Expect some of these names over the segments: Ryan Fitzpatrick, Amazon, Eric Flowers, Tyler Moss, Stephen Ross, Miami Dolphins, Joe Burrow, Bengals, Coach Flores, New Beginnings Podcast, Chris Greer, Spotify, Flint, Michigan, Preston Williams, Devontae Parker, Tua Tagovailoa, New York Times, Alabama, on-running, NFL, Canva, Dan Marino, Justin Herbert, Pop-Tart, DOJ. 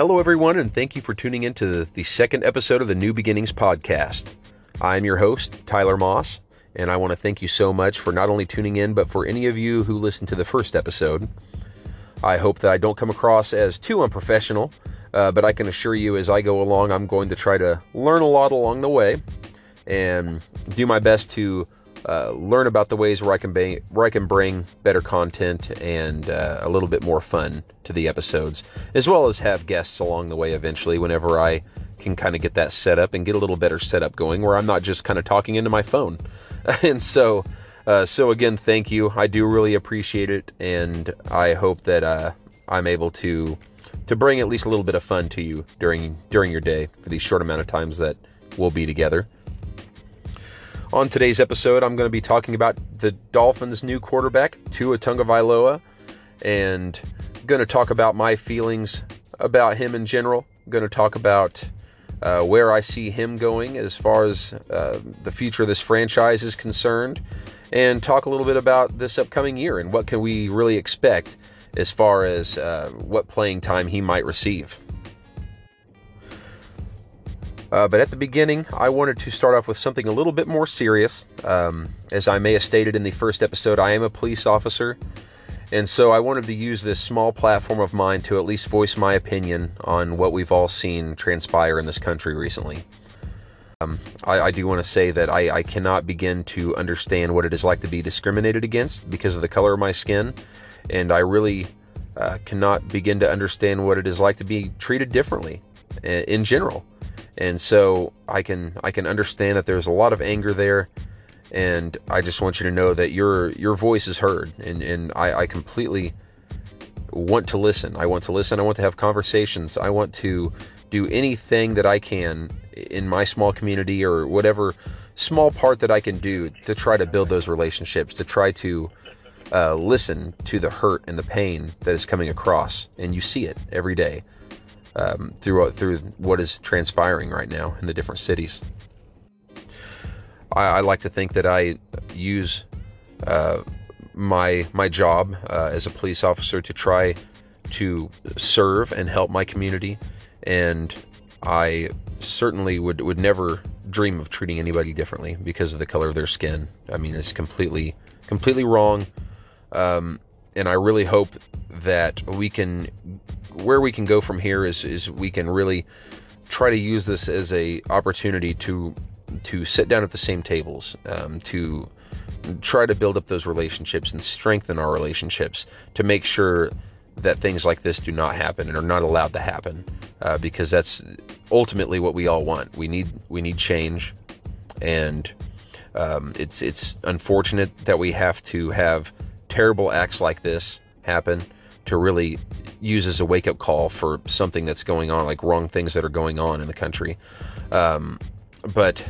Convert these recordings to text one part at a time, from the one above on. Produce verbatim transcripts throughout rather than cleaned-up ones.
Hello, everyone, and thank you for tuning in to the second episode of the New Beginnings Podcast. I'm your host, Tyler Moss, and I want to thank you so much for not only tuning in, but for any of you who listened to the first episode. I hope that I don't come across as too unprofessional, uh, but I can assure you as I go along, I'm going to try to learn a lot along the way and do my best to uh, learn about the ways where I can, be, where I can bring better content and uh, a little bit more fun to the episodes, as well as have guests along the way eventually whenever I can kind of get that set up and get a little better setup going where I'm not just kind of talking into my phone. and so, uh, so again, thank you. I do really appreciate it. And I hope that, uh, I'm able to, to bring at least a little bit of fun to you during, during your day for the short amount of times that we'll be together. On today's episode, I'm going to be talking about the Dolphins' new quarterback, Tua Tagovailoa, and going to talk about my feelings about him in general. I'm going to talk about Uh, where I see him going as far as uh, the future of this franchise is concerned, and talk a little bit about this upcoming year and what can we really expect as far as uh, what playing time he might receive. Uh, but at the beginning, I wanted to start off with something a little bit more serious. Um, as I may have stated in the first episode, I am a police officer, and so I wanted to use this small platform of mine to at least voice my opinion on what we've all seen transpire in this country recently. Um, I, I do want to say that I, I cannot begin to understand what it is like to be discriminated against because of the color of my skin. And I really uh, cannot begin to understand what it is like to be treated differently in general. And so I can I can understand that there's a lot of anger there. And I just want you to know that your your voice is heard, and, and I, I completely want to listen. I want to listen. I want to have conversations. I want to do anything that I can in my small community or whatever small part that I can do to try to build those relationships, to try to uh, listen to the hurt and the pain that is coming across. And you see it every day um, through, through what is transpiring right now in the different cities. I, I like to think that I use uh, my my job uh, as a police officer to try to serve and help my community, and I certainly would, would never dream of treating anybody differently because of the color of their skin. I mean, it's completely completely wrong, um, and I really hope that we can where we can go from here is is we can really try to use this as a opportunity to. to sit down at the same tables, um, to try to build up those relationships and strengthen our relationships to make sure that things like this do not happen and are not allowed to happen, uh, because that's ultimately what we all want. We need we need change, and um, it's it's unfortunate that we have to have terrible acts like this happen to really use as a wake-up call for something that's going on, like wrong things that are going on in the country. Um, but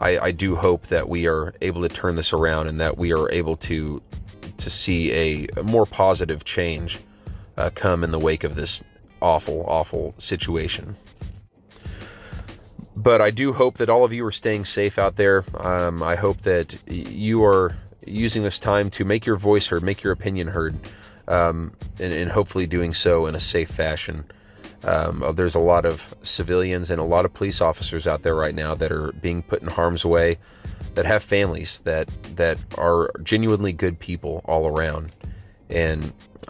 I, I do hope that we are able to turn this around and that we are able to to see a, a more positive change uh, come in the wake of this awful, awful situation. But I do hope that all of you are staying safe out there. Um, I hope that you are using this time to make your voice heard, make your opinion heard, um, and, and hopefully doing so in a safe fashion. Um, there's a lot of civilians and a lot of police officers out there right now that are being put in harm's way, that have families, that that are genuinely good people all around. And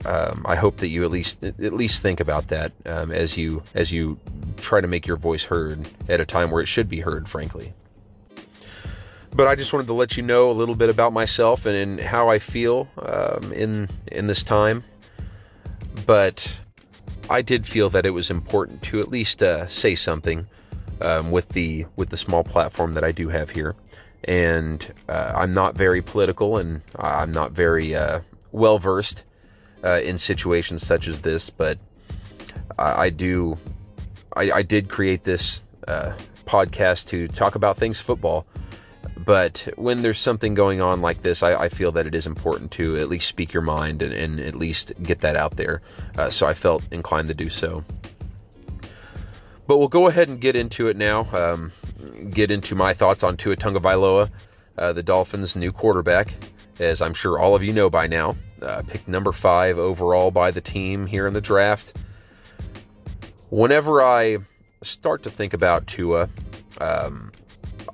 um, I hope that you at least at least think about that um, as you as you try to make your voice heard at a time where it should be heard, frankly. But I just wanted to let you know a little bit about myself and, and how I feel um, in in this time. But I did feel that it was important to at least uh, say something um, with the with the small platform that I do have here, and uh, I'm not very political, and I'm not very uh, well versed uh, in situations such as this. But I, I do, I, I did create this uh, podcast to talk about things football. But when there's something going on like this, I, I feel that it is important to at least speak your mind and, and at least get that out there. Uh, so I felt inclined to do so. But we'll go ahead and get into it now. Um, get into my thoughts on Tua Tagovailoa, uh, the Dolphins' new quarterback, as I'm sure all of you know by now. Uh, picked number five overall by the team here in the draft. whenever I start to think about Tua, um,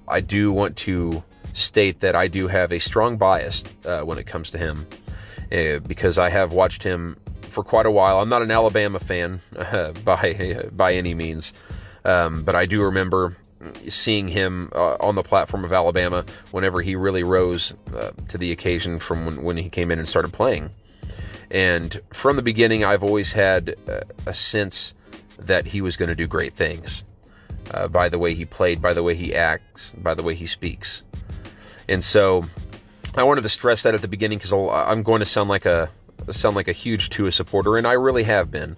I do want to state that I do have a strong bias uh, when it comes to him uh, because I have watched him for quite a while. I'm not an Alabama fan uh, by uh, by any means, um, but I do remember seeing him uh, on the platform of Alabama whenever he really rose uh, to the occasion from when, when he came in and started playing. And from the beginning, I've always had uh, a sense that he was going to do great things uh, by the way he played, by the way he acts, by the way he speaks. And so I wanted to stress that at the beginning because I'm going to sound like a sound like a huge Tua supporter, and I really have been.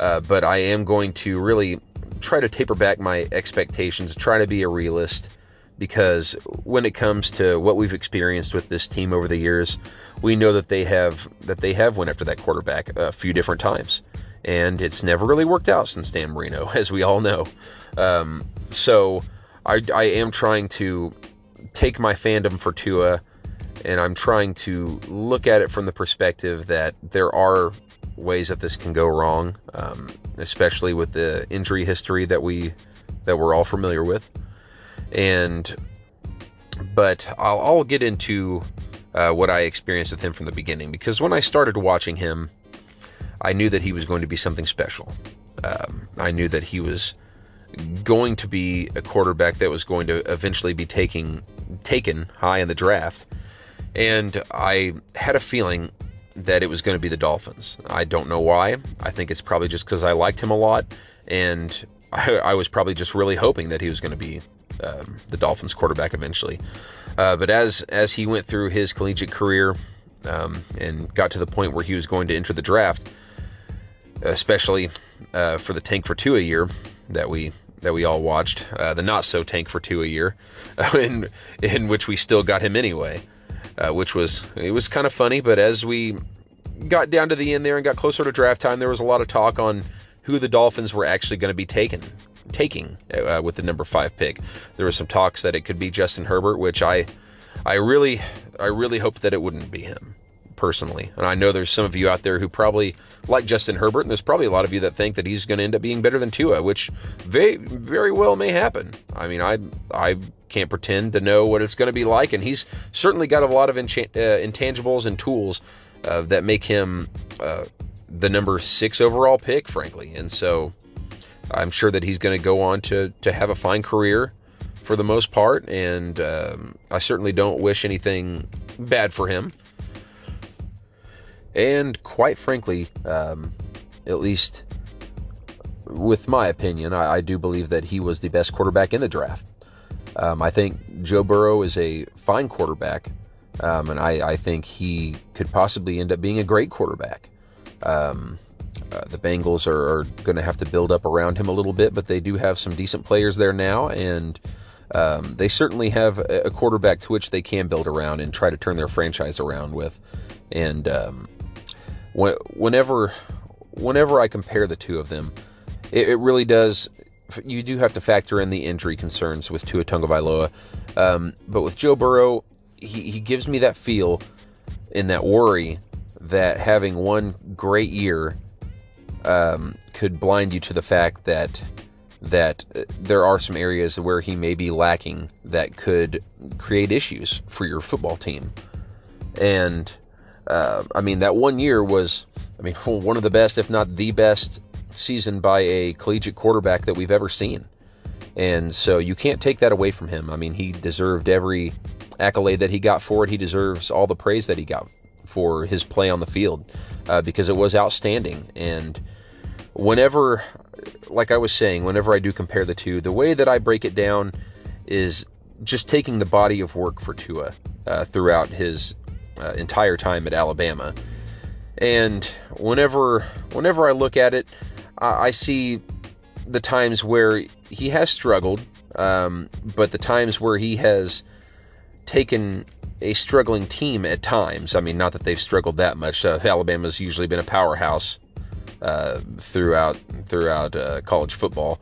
Uh, but I am going to really try to taper back my expectations, try to be a realist, because when it comes to what we've experienced with this team over the years, we know that they have that they have went after that quarterback a few different times, and it's never really worked out since Dan Marino, as we all know. Um, so I, I am trying to take my fandom for Tua, and I'm trying to look at it from the perspective that there are ways that this can go wrong, um, especially with the injury history that we that we're all familiar with. And but I'll, I'll get into uh, what I experienced with him from the beginning, because when I started watching him, I knew that he was going to be something special. Um, I knew that he was going to be a quarterback that was going to eventually be taking taken high in the draft, and I had a feeling that it was going to be the Dolphins. I don't know why. I think it's probably just because I liked him a lot, and I, I was probably just really hoping that he was going to be um, the Dolphins quarterback eventually. Uh, but as as he went through his collegiate career um, and got to the point where he was going to enter the draft, especially uh, for the tank for two a year that we that we all watched, uh, the not so tank for two a year, in in which we still got him anyway. Uh, which was, it was kind of funny, but as we got down to the end there and got closer to draft time, there was a lot of talk on who the Dolphins were actually going to be taken, taking uh, with the number five pick. There were some talks that it could be Justin Herbert, which I I really, I really hoped that it wouldn't be him, personally. And I know there's some of you out there who probably like Justin Herbert, and there's probably a lot of you that think that he's going to end up being better than Tua, which very, very well may happen. I mean, I I can't pretend to know what it's going to be like, and he's certainly got a lot of encha- uh, intangibles and tools uh, that make him uh, the number six overall pick, frankly. And so I'm sure that he's going to go on to, to have a fine career for the most part, and um, I certainly don't wish anything bad for him. And quite frankly, um, at least with my opinion, I, I do believe that he was the best quarterback in the draft. Um, I think Joe Burrow is a fine quarterback, um, and I, I think he could possibly end up being a great quarterback. Um, uh, the Bengals are, are going to have to build up around him a little bit, but they do have some decent players there now, and um, they certainly have a, a quarterback to which they can build around and try to turn their franchise around with. And um, Whenever, whenever I compare the two of them, it, it really does. You do have to factor in the injury concerns with Tua Tagovailoa, um, but with Joe Burrow, he, he gives me that feel and that worry that having one great year um, could blind you to the fact that that there are some areas where he may be lacking that could create issues for your football team. And Uh, I mean, that one year was, I mean, one of the best, if not the best season by a collegiate quarterback that we've ever seen. And so you can't take that away from him. I mean, he deserved every accolade that he got for it. He deserves all the praise that he got for his play on the field uh, because it was outstanding. And whenever, like I was saying, whenever I do compare the two, the way that I break it down is just taking the body of work for Tua uh, throughout his Uh, entire time at Alabama. And whenever whenever I look at it, I, I see the times where he has struggled, um, but the times where he has taken a struggling team at times. I mean, not that they've struggled that much. Uh, Alabama's usually been a powerhouse uh, throughout throughout uh, college football.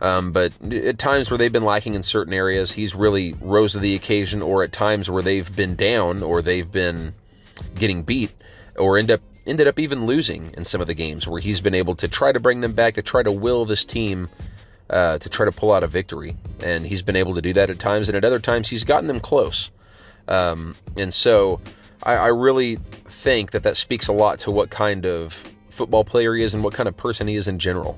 Um, but at times where they've been lacking in certain areas, he's really rose to the occasion, or at times where they've been down or they've been getting beat or end up ended up even losing in some of the games where he's been able to try to bring them back, to try to will this team uh, to try to pull out a victory. And he's been able to do that at times, and at other times he's gotten them close. Um, and so I, I really think that that speaks a lot to what kind of football player he is and what kind of person he is in general.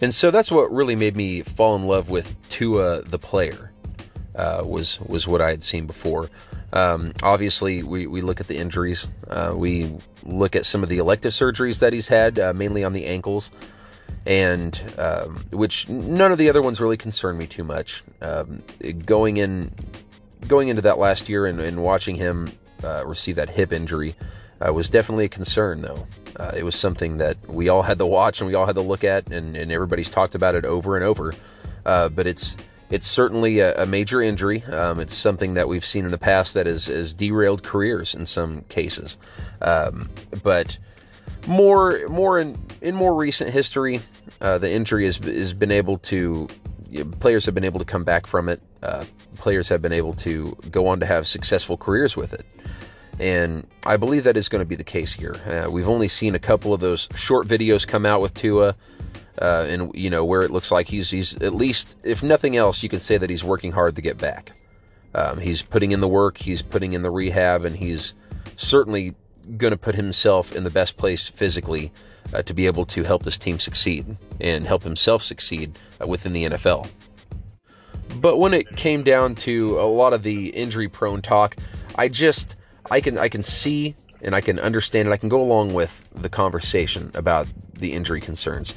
And so that's what really made me fall in love with Tua the player. Uh, was was what I had seen before. Um, obviously, we, we look at the injuries. Uh, we look at some of the elective surgeries that he's had, uh, mainly on the ankles, and um, which none of the other ones really concern me too much. Um, going in, going into that last year and, and watching him uh, receive that hip injury uh, was definitely a concern, though. Uh, it was something that we all had to watch and we all had to look at, and, and everybody's talked about it over and over. Uh, but it's It's certainly a, a major injury. Um, it's something that we've seen in the past that has, has derailed careers in some cases. Um, but more, more in, in more recent history, uh, the injury has, has been able to, you know, players have been able to come back from it. Uh, players have been able to go on to have successful careers with it. And I believe that is going to be the case here. Uh, we've only seen a couple of those short videos come out with Tua. Uh, and, you know, where it looks like he's, he's at least, if nothing else, you can say that he's working hard to get back. Um, he's putting in the work, he's putting in the rehab, and he's certainly going to put himself in the best place physically uh, to be able to help this team succeed and help himself succeed uh, within the N F L. But when it came down to a lot of the injury-prone talk, I just, I can, I can see and I can understand and I can go along with the conversation about the injury concerns.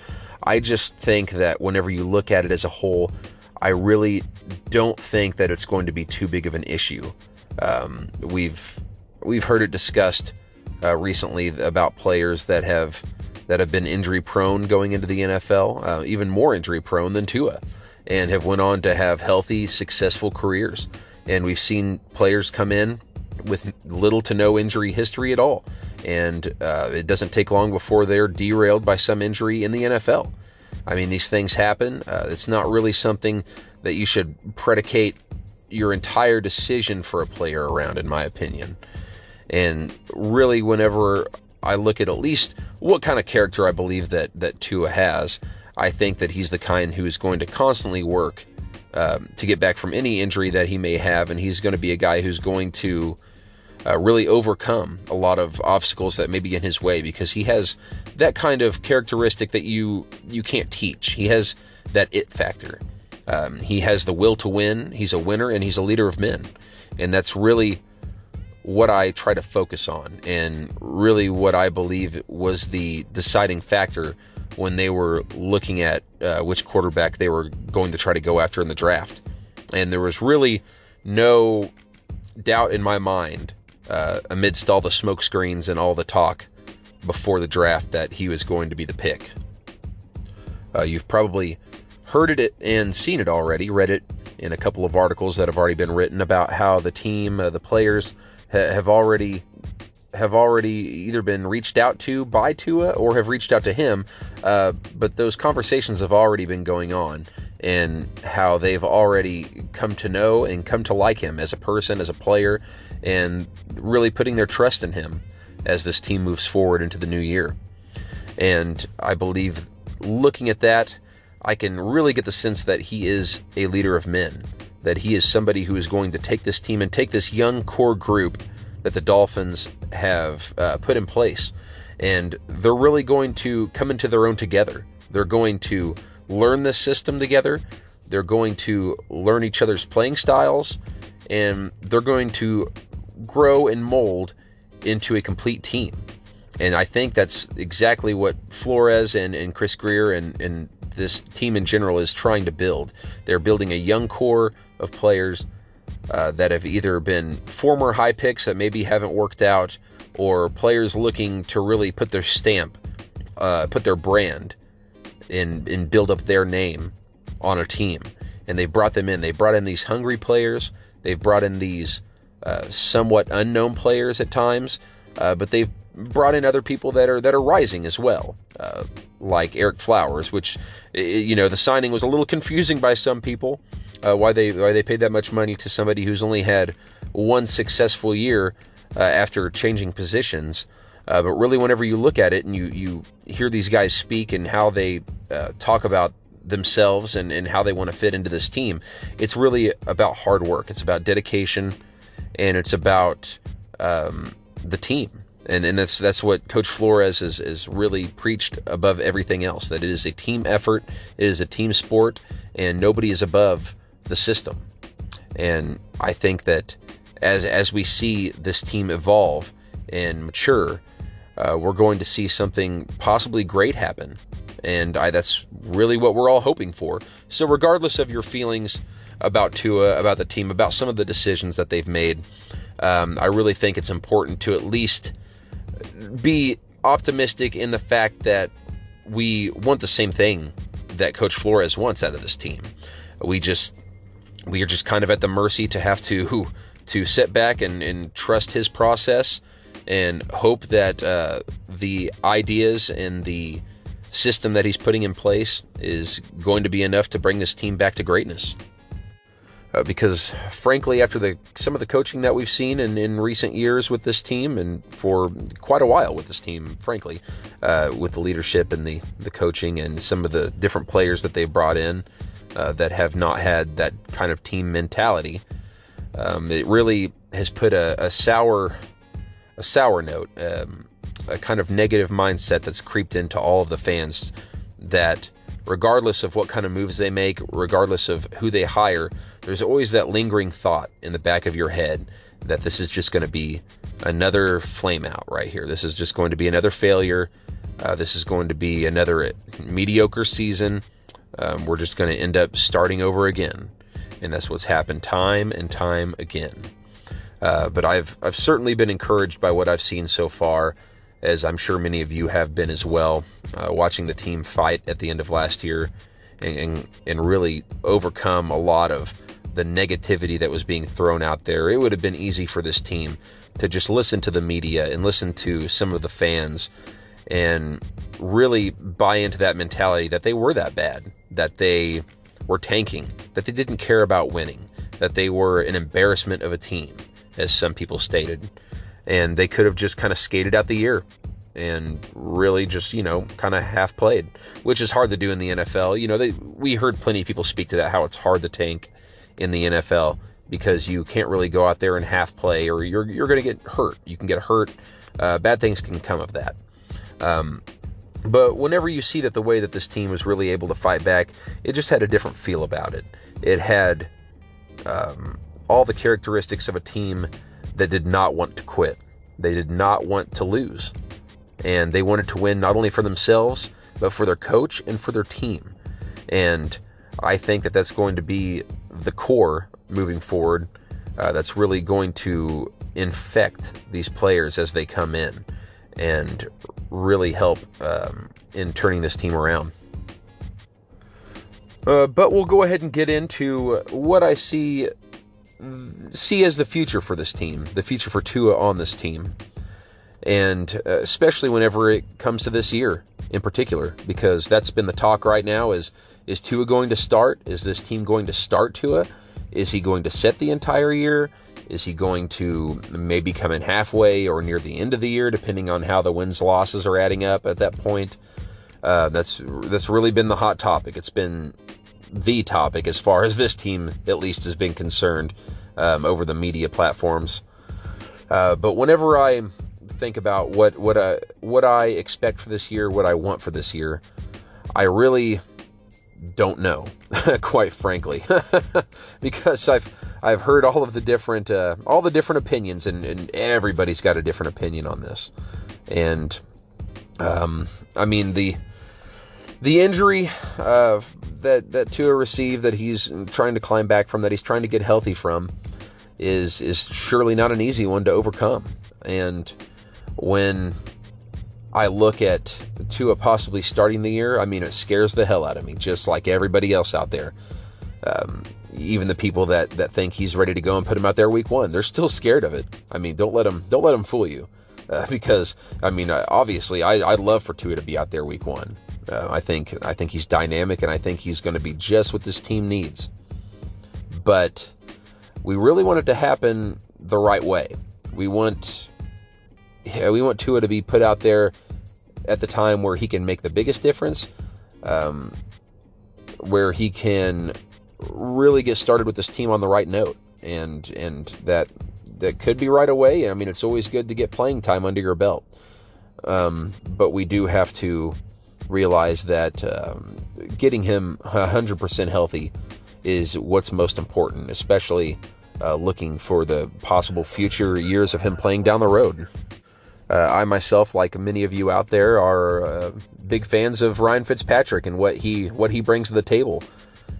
I just think that whenever you look at it as a whole, I really don't think that it's going to be too big of an issue. Um, we've we've heard it discussed uh, recently about players that have that have been injury prone going into the N F L, uh, even more injury prone than Tua, and have went on to have healthy, successful careers. And we've seen players come in with little to no injury history at all. And uh, it doesn't take long before they're derailed by some injury in the N F L. I mean, these things happen. Uh, it's not really something that you should predicate your entire decision for a player around, in my opinion. And really, whenever I look at at least what kind of character I believe that, that Tua has, I think that he's the kind who is going to constantly work um, to get back from any injury that he may have. And he's going to be a guy who's going to Uh, really overcome a lot of obstacles that may be in his way, because he has that kind of characteristic that you you can't teach. He has that it factor. Um, he has the will to win. He's a winner, and he's a leader of men. And that's really what I try to focus on, and really what I believe was the deciding factor when they were looking at uh, which quarterback they were going to try to go after in the draft. And there was really no doubt in my mind, Uh, amidst all the smoke screens and all the talk before the draft, that he was going to be the pick. Uh, you've probably heard it and seen it already, read it in a couple of articles that have already been written about how the team, uh, the players ha- have already have already either been reached out to by Tua or have reached out to him. Uh, but those conversations have already been going on, and how they've already come to know and come to like him as a person, as a player, and really putting their trust in him as this team moves forward into the new year. And I believe, looking at that, I can really get the sense that he is a leader of men, that he is somebody who is going to take this team and take this young core group that the Dolphins have uh, put in place. And they're really going to come into their own together. They're going to learn this system together. They're going to learn each other's playing styles, and they're going to grow and mold into a complete team. And I think that's exactly what Flores and, and Chris Greer and, and this team in general is trying to build. They're building a young core of players uh, that have either been former high picks that maybe haven't worked out, or players looking to really put their stamp, uh, put their brand, and, and build up their name on a team. And they brought them in. They brought in these hungry players. They've brought in these uh, somewhat unknown players at times, uh, but they've brought in other people that are that are rising as well, uh, like Eric Flowers, which, you know, the signing was a little confusing by some people, uh, why they why they paid that much money to somebody who's only had one successful year uh, after changing positions. Uh, but really, whenever you look at it and you, you hear these guys speak and how they uh, talk about themselves and, and how they want to fit into this team, it's really about hard work. It's about dedication, and it's about um, the team. And and that's that's what Coach Flores is, is really preached above everything else, that it is a team effort, it is a team sport, and nobody is above the system. And I think that as as we see this team evolve and mature, uh, we're going to see something possibly great happen. And I, that's really what we're all hoping for. So regardless of your feelings about Tua, about the team, about some of the decisions that they've made, um, I really think it's important to at least be optimistic in the fact that we want the same thing that Coach Flores wants out of this team. We just we are just kind of at the mercy to have to to sit back and, and trust his process and hope that uh, the ideas and the system that he's putting in place is going to be enough to bring this team back to greatness. Uh, because frankly, after the some of the coaching that we've seen in, in recent years with this team, and for quite a while with this team, frankly, uh, with the leadership and the, the coaching and some of the different players that they've brought in uh, that have not had that kind of team mentality, um, it really has put a, a sour a sour note, um, a kind of negative mindset that's creeped into all of the fans that regardless of what kind of moves they make, regardless of who they hire, there's always that lingering thought in the back of your head that this is just going to be another flame out right here. This is just going to be another failure. Uh, this is going to be another mediocre season. Um, we're just going to end up starting over again. And that's what's happened time and time again. Uh, but I've I've certainly been encouraged by what I've seen so far, as I'm sure many of you have been as well, uh, watching the team fight at the end of last year and, and and really overcome a lot of the negativity that was being thrown out there. It would have been easy for this team to just listen to the media and listen to some of the fans and really buy into that mentality that they were that bad, that they were tanking, that they didn't care about winning, that they were an embarrassment of a team, as some people stated. And they could have just kind of skated out the year and really just, you know, kind of half played, which is hard to do in the N F L. You know, they, we heard plenty of people speak to that, how it's hard to tank in the N F L because you can't really go out there and half play, or you're you're going to get hurt. You can get hurt. Uh, bad things can come of that. Um, but whenever you see that the way that this team was really able to fight back, it just had a different feel about it. It had um, all the characteristics of a team that did not want to quit. They did not want to lose. And they wanted to win not only for themselves, but for their coach and for their team. And I think that that's going to be the core moving forward. Uh, that's really going to infect these players as they come in and really help um, in turning this team around. Uh, but we'll go ahead and get into what I see see as the future for this team, the future for Tua on this team, and uh, especially whenever it comes to this year in particular, because that's been the talk right now. Is is Tua going to start? Is this team going to start Tua? Is he going to sit the entire year? Is he going to maybe come in halfway or near the end of the year, depending on how the wins losses are adding up at that point? Uh, that's that's really been the hot topic. It's been the topic as far as this team at least has been concerned um, over the media platforms. Uh, but whenever I think about what what I, what I expect for this year, what I want for this year, I really don't know, quite frankly, because I've I've heard all of the different uh, all the different opinions, and, and everybody's got a different opinion on this. And um, I mean the the injury uh, that that Tua received, that he's trying to climb back from, that he's trying to get healthy from, is is surely not an easy one to overcome. And when I look at Tua possibly starting the year, I mean, it scares the hell out of me, just like everybody else out there. Um, even the people that, that think he's ready to go and put him out there week one, they're still scared of it. I mean, don't let them don't let them fool you, uh, because I mean, obviously, I I'd love for Tua to be out there week one. Uh, I think I think he's dynamic, and I think he's going to be just what this team needs. But we really want it to happen the right way. We want we want Tua to be put out there at the time where he can make the biggest difference, um, where he can really get started with this team on the right note, and and that that could be right away. I mean, it's always good to get playing time under your belt, um, but we do have to realize that um, getting him one hundred percent healthy is what's most important, especially uh, looking for the possible future years of him playing down the road. Uh, I myself, like many of you out there, are uh, big fans of Ryan Fitzpatrick and what he what he brings to the table.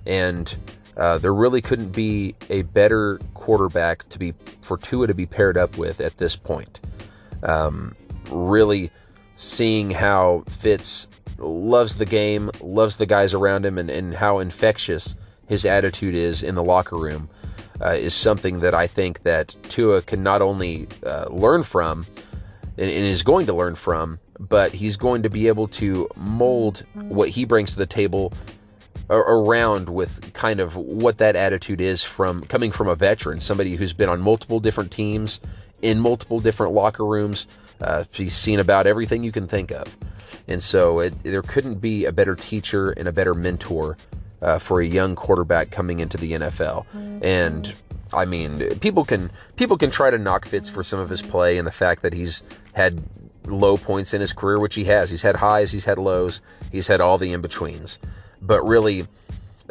And uh, there really couldn't be a better quarterback to be for Tua to be paired up with at this point. Um, really seeing how Fitz loves the game, loves the guys around him, and, and how infectious his attitude is in the locker room uh, is something that I think that Tua can not only uh, learn from, and is going to learn from, but he's going to be able to mold what he brings to the table around with kind of what that attitude is from coming from a veteran, somebody who's been on multiple different teams, in multiple different locker rooms. Uh, he's seen about everything you can think of. And so it, there couldn't be a better teacher and a better mentor uh, for a young quarterback coming into the N F L. And I mean, people can people can try to knock Fitz for some of his play and the fact that he's had low points in his career, which he has. He's had highs, he's had lows, he's had all the in-betweens. But really,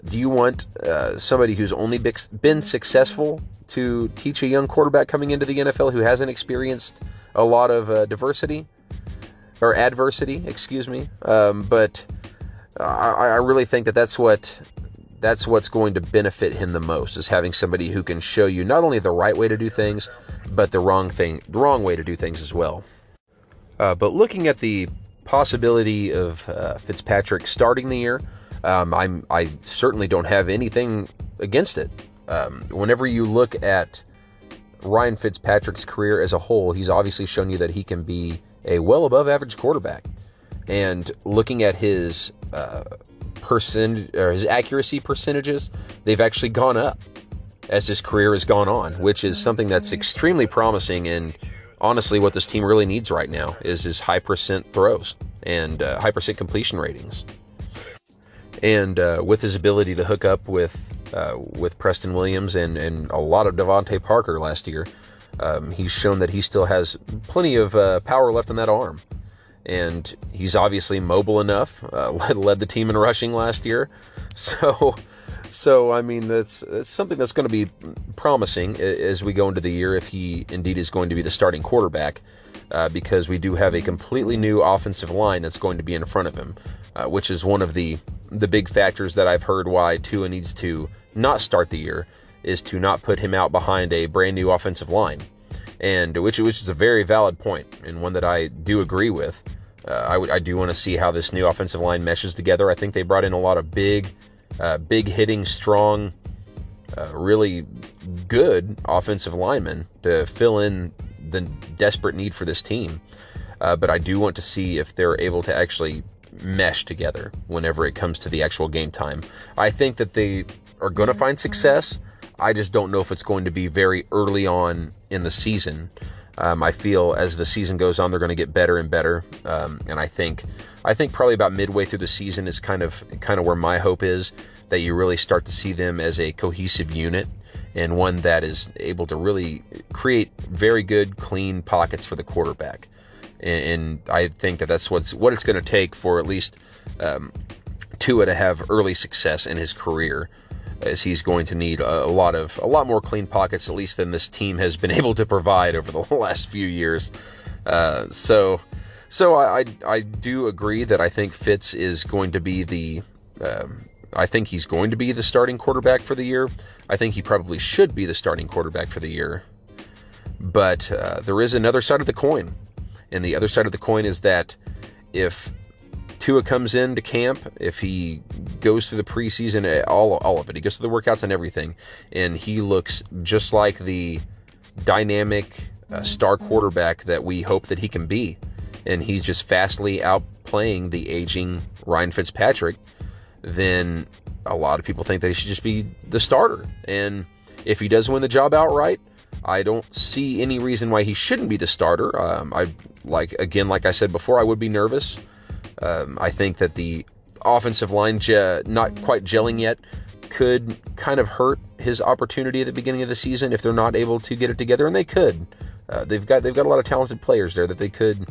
do you want uh, somebody who's only been successful to teach a young quarterback coming into the N F L who hasn't experienced a lot of uh, diversity or adversity, excuse me? Um, but I, I really think that that's what... that's what's going to benefit him the most, is having somebody who can show you not only the right way to do things, but the wrong thing, the wrong way to do things as well. Uh, but looking at the possibility of uh, Fitzpatrick starting the year, um, I'm, I certainly don't have anything against it. Um, whenever you look at Ryan Fitzpatrick's career as a whole, he's obviously shown you that he can be a well above average quarterback. And looking at his... Uh, Percent, or his accuracy percentages, they've actually gone up as his career has gone on, which is something that's extremely promising. And honestly, what this team really needs right now is his high percent throws and uh, high percent completion ratings. And uh, with his ability to hook up with uh, with Preston Williams and, and a lot of Devontae Parker last year, um, he's shown that he still has plenty of uh, power left in that arm. And he's obviously mobile enough, uh, led, led the team in rushing last year. So, so I mean, that's, that's something that's going to be promising as we go into the year if he indeed is going to be the starting quarterback, uh, because we do have a completely new offensive line that's going to be in front of him, uh, which is one of the, the big factors that I've heard why Tua needs to not start the year, is to not put him out behind a brand new offensive line. And which, which is a very valid point, and one that I do agree with. Uh, I, w- I do want to see how this new offensive line meshes together. I think they brought in a lot of big, uh, big hitting, strong, uh, really good offensive linemen to fill in the desperate need for this team. Uh, but I do want to see if they're able to actually mesh together whenever it comes to the actual game time. I think that they are going to find success. I just don't know if it's going to be very early on in the season. Um, I feel as the season goes on, they're going to get better and better. Um, and I think, I think probably about midway through the season is kind of, kind of where my hope is, that you really start to see them as a cohesive unit and one that is able to really create very good, clean pockets for the quarterback. And, and I think that that's what's what it's going to take for at least um, Tua to have early success in his career, as he's going to need a lot of a lot more clean pockets, at least than this team has been able to provide over the last few years. Uh, so, so I I do agree that I think Fitz is going to be the um, I think he's going to be the starting quarterback for the year. I think he probably should be the starting quarterback for the year. But uh, there is another side of the coin, and the other side of the coin is that if Tua comes into camp, if he goes through the preseason, all all of it, he goes through the workouts and everything, and he looks just like the dynamic uh, star quarterback that we hope that he can be, and he's just vastly outplaying the aging Ryan Fitzpatrick, then a lot of people think that he should just be the starter. And if he does win the job outright, I don't see any reason why he shouldn't be the starter. Um, I like again, like I said before, I would be nervous. Um, I think that the offensive line je- not quite gelling yet could kind of hurt his opportunity at the beginning of the season if they're not able to get it together, and they could. Uh, they've got they've got a lot of talented players there that they could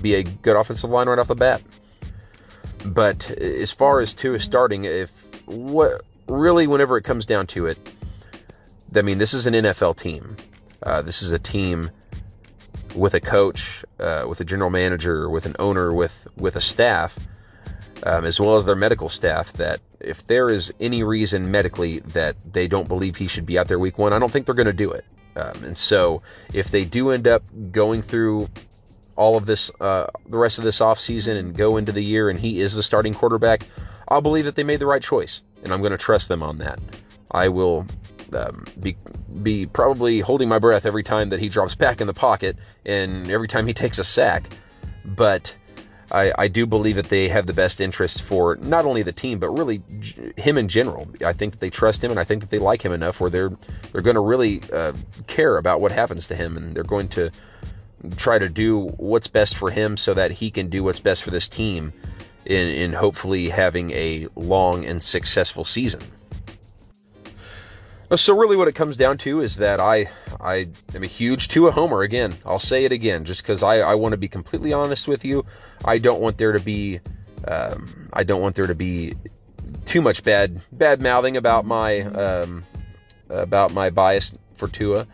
be a good offensive line right off the bat. But as far as Tua starting, if what really whenever it comes down to it, I mean, this is an N F L team. Uh, this is a team with a coach, uh, with a general manager, with an owner, with with a staff, um, as well as their medical staff, that if there is any reason medically that they don't believe he should be out there week one, I don't think they're going to do it. Um, and so if they do end up going through all of this, uh, the rest of this offseason and go into the year and he is the starting quarterback, I'll believe that they made the right choice, and I'm going to trust them on that. I will... Um, be be probably holding my breath every time that he drops back in the pocket and every time he takes a sack. But I, I do believe that they have the best interest for not only the team, but really g- him in general. I think that they trust him, and I think that they like him enough where they're they're going to really uh, care about what happens to him, and they're going to try to do what's best for him so that he can do what's best for this team in, in hopefully having a long and successful season. So really what it comes down to is that I I am a huge Tua homer. Again, I'll say it again, just because I, I want to be completely honest with you. I don't want there to be um, I don't want there to be too much bad bad mouthing about my um, about my bias for Tua.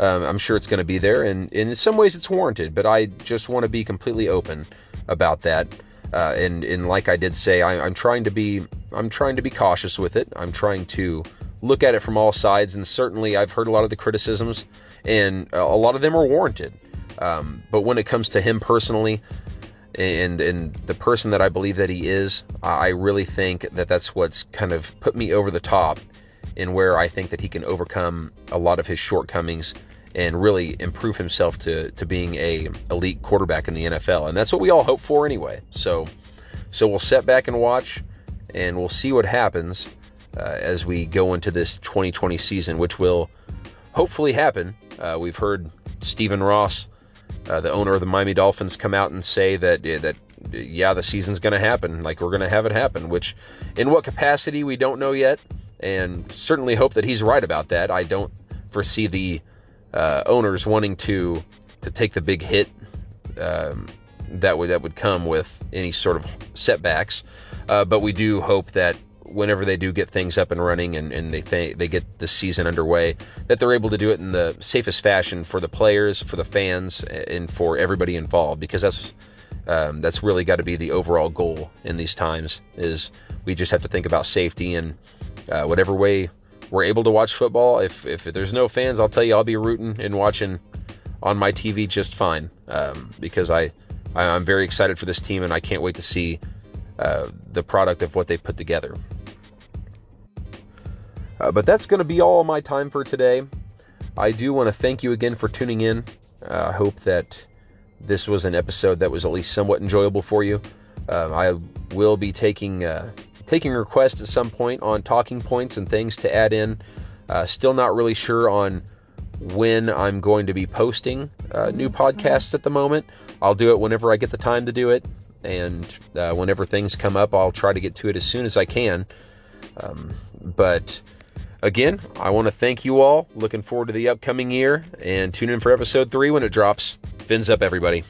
Um, I'm sure it's going to be there, and, and in some ways it's warranted, but I just want to be completely open about that. Uh, and and like I did say, I, I'm trying to be I'm trying to be cautious with it. I'm trying to look at it from all sides, and certainly I've heard a lot of the criticisms, and a lot of them are warranted. Um, but when it comes to him personally, and and the person that I believe that he is, I really think that that's what's kind of put me over the top, and where I think that he can overcome a lot of his shortcomings and really improve himself to to being a elite quarterback in the N F L, and that's what we all hope for anyway. So, so we'll sit back and watch, and we'll see what happens. Uh, as we go into this twenty twenty season, which will hopefully happen. Uh, we've heard Stephen Ross, uh, the owner of the Miami Dolphins, come out and say that, that yeah, the season's going to happen. Like, we're going to have it happen, which in what capacity, we don't know yet. And certainly hope that he's right about that. I don't foresee the uh, owners wanting to to take the big hit um, that, would, that would come with any sort of setbacks. Uh, but we do hope that whenever they do get things up and running and, and they th- they get the season underway, that they're able to do it in the safest fashion for the players, for the fans, and for everybody involved, because that's um, that's really got to be the overall goal in these times. Is we just have to think about safety, and uh, whatever way we're able to watch football, if, if there's no fans, I'll tell you, I'll be rooting and watching on my T V just fine, um, because I, I, I'm very excited for this team, and I can't wait to see uh, the product of what they put together. Uh, but that's going to be all my time for today. I do want to thank you again for tuning in. I uh, hope that this was an episode that was at least somewhat enjoyable for you. Uh, I will be taking uh, taking requests at some point on talking points and things to add in. Uh, still not really sure on when I'm going to be posting uh, new podcasts at the moment. I'll do it whenever I get the time to do it. And uh, whenever things come up, I'll try to get to it as soon as I can. Um, but... Again, I want to thank you all. Looking forward to the upcoming year, and tune in for episode three when it drops. Fins up, everybody.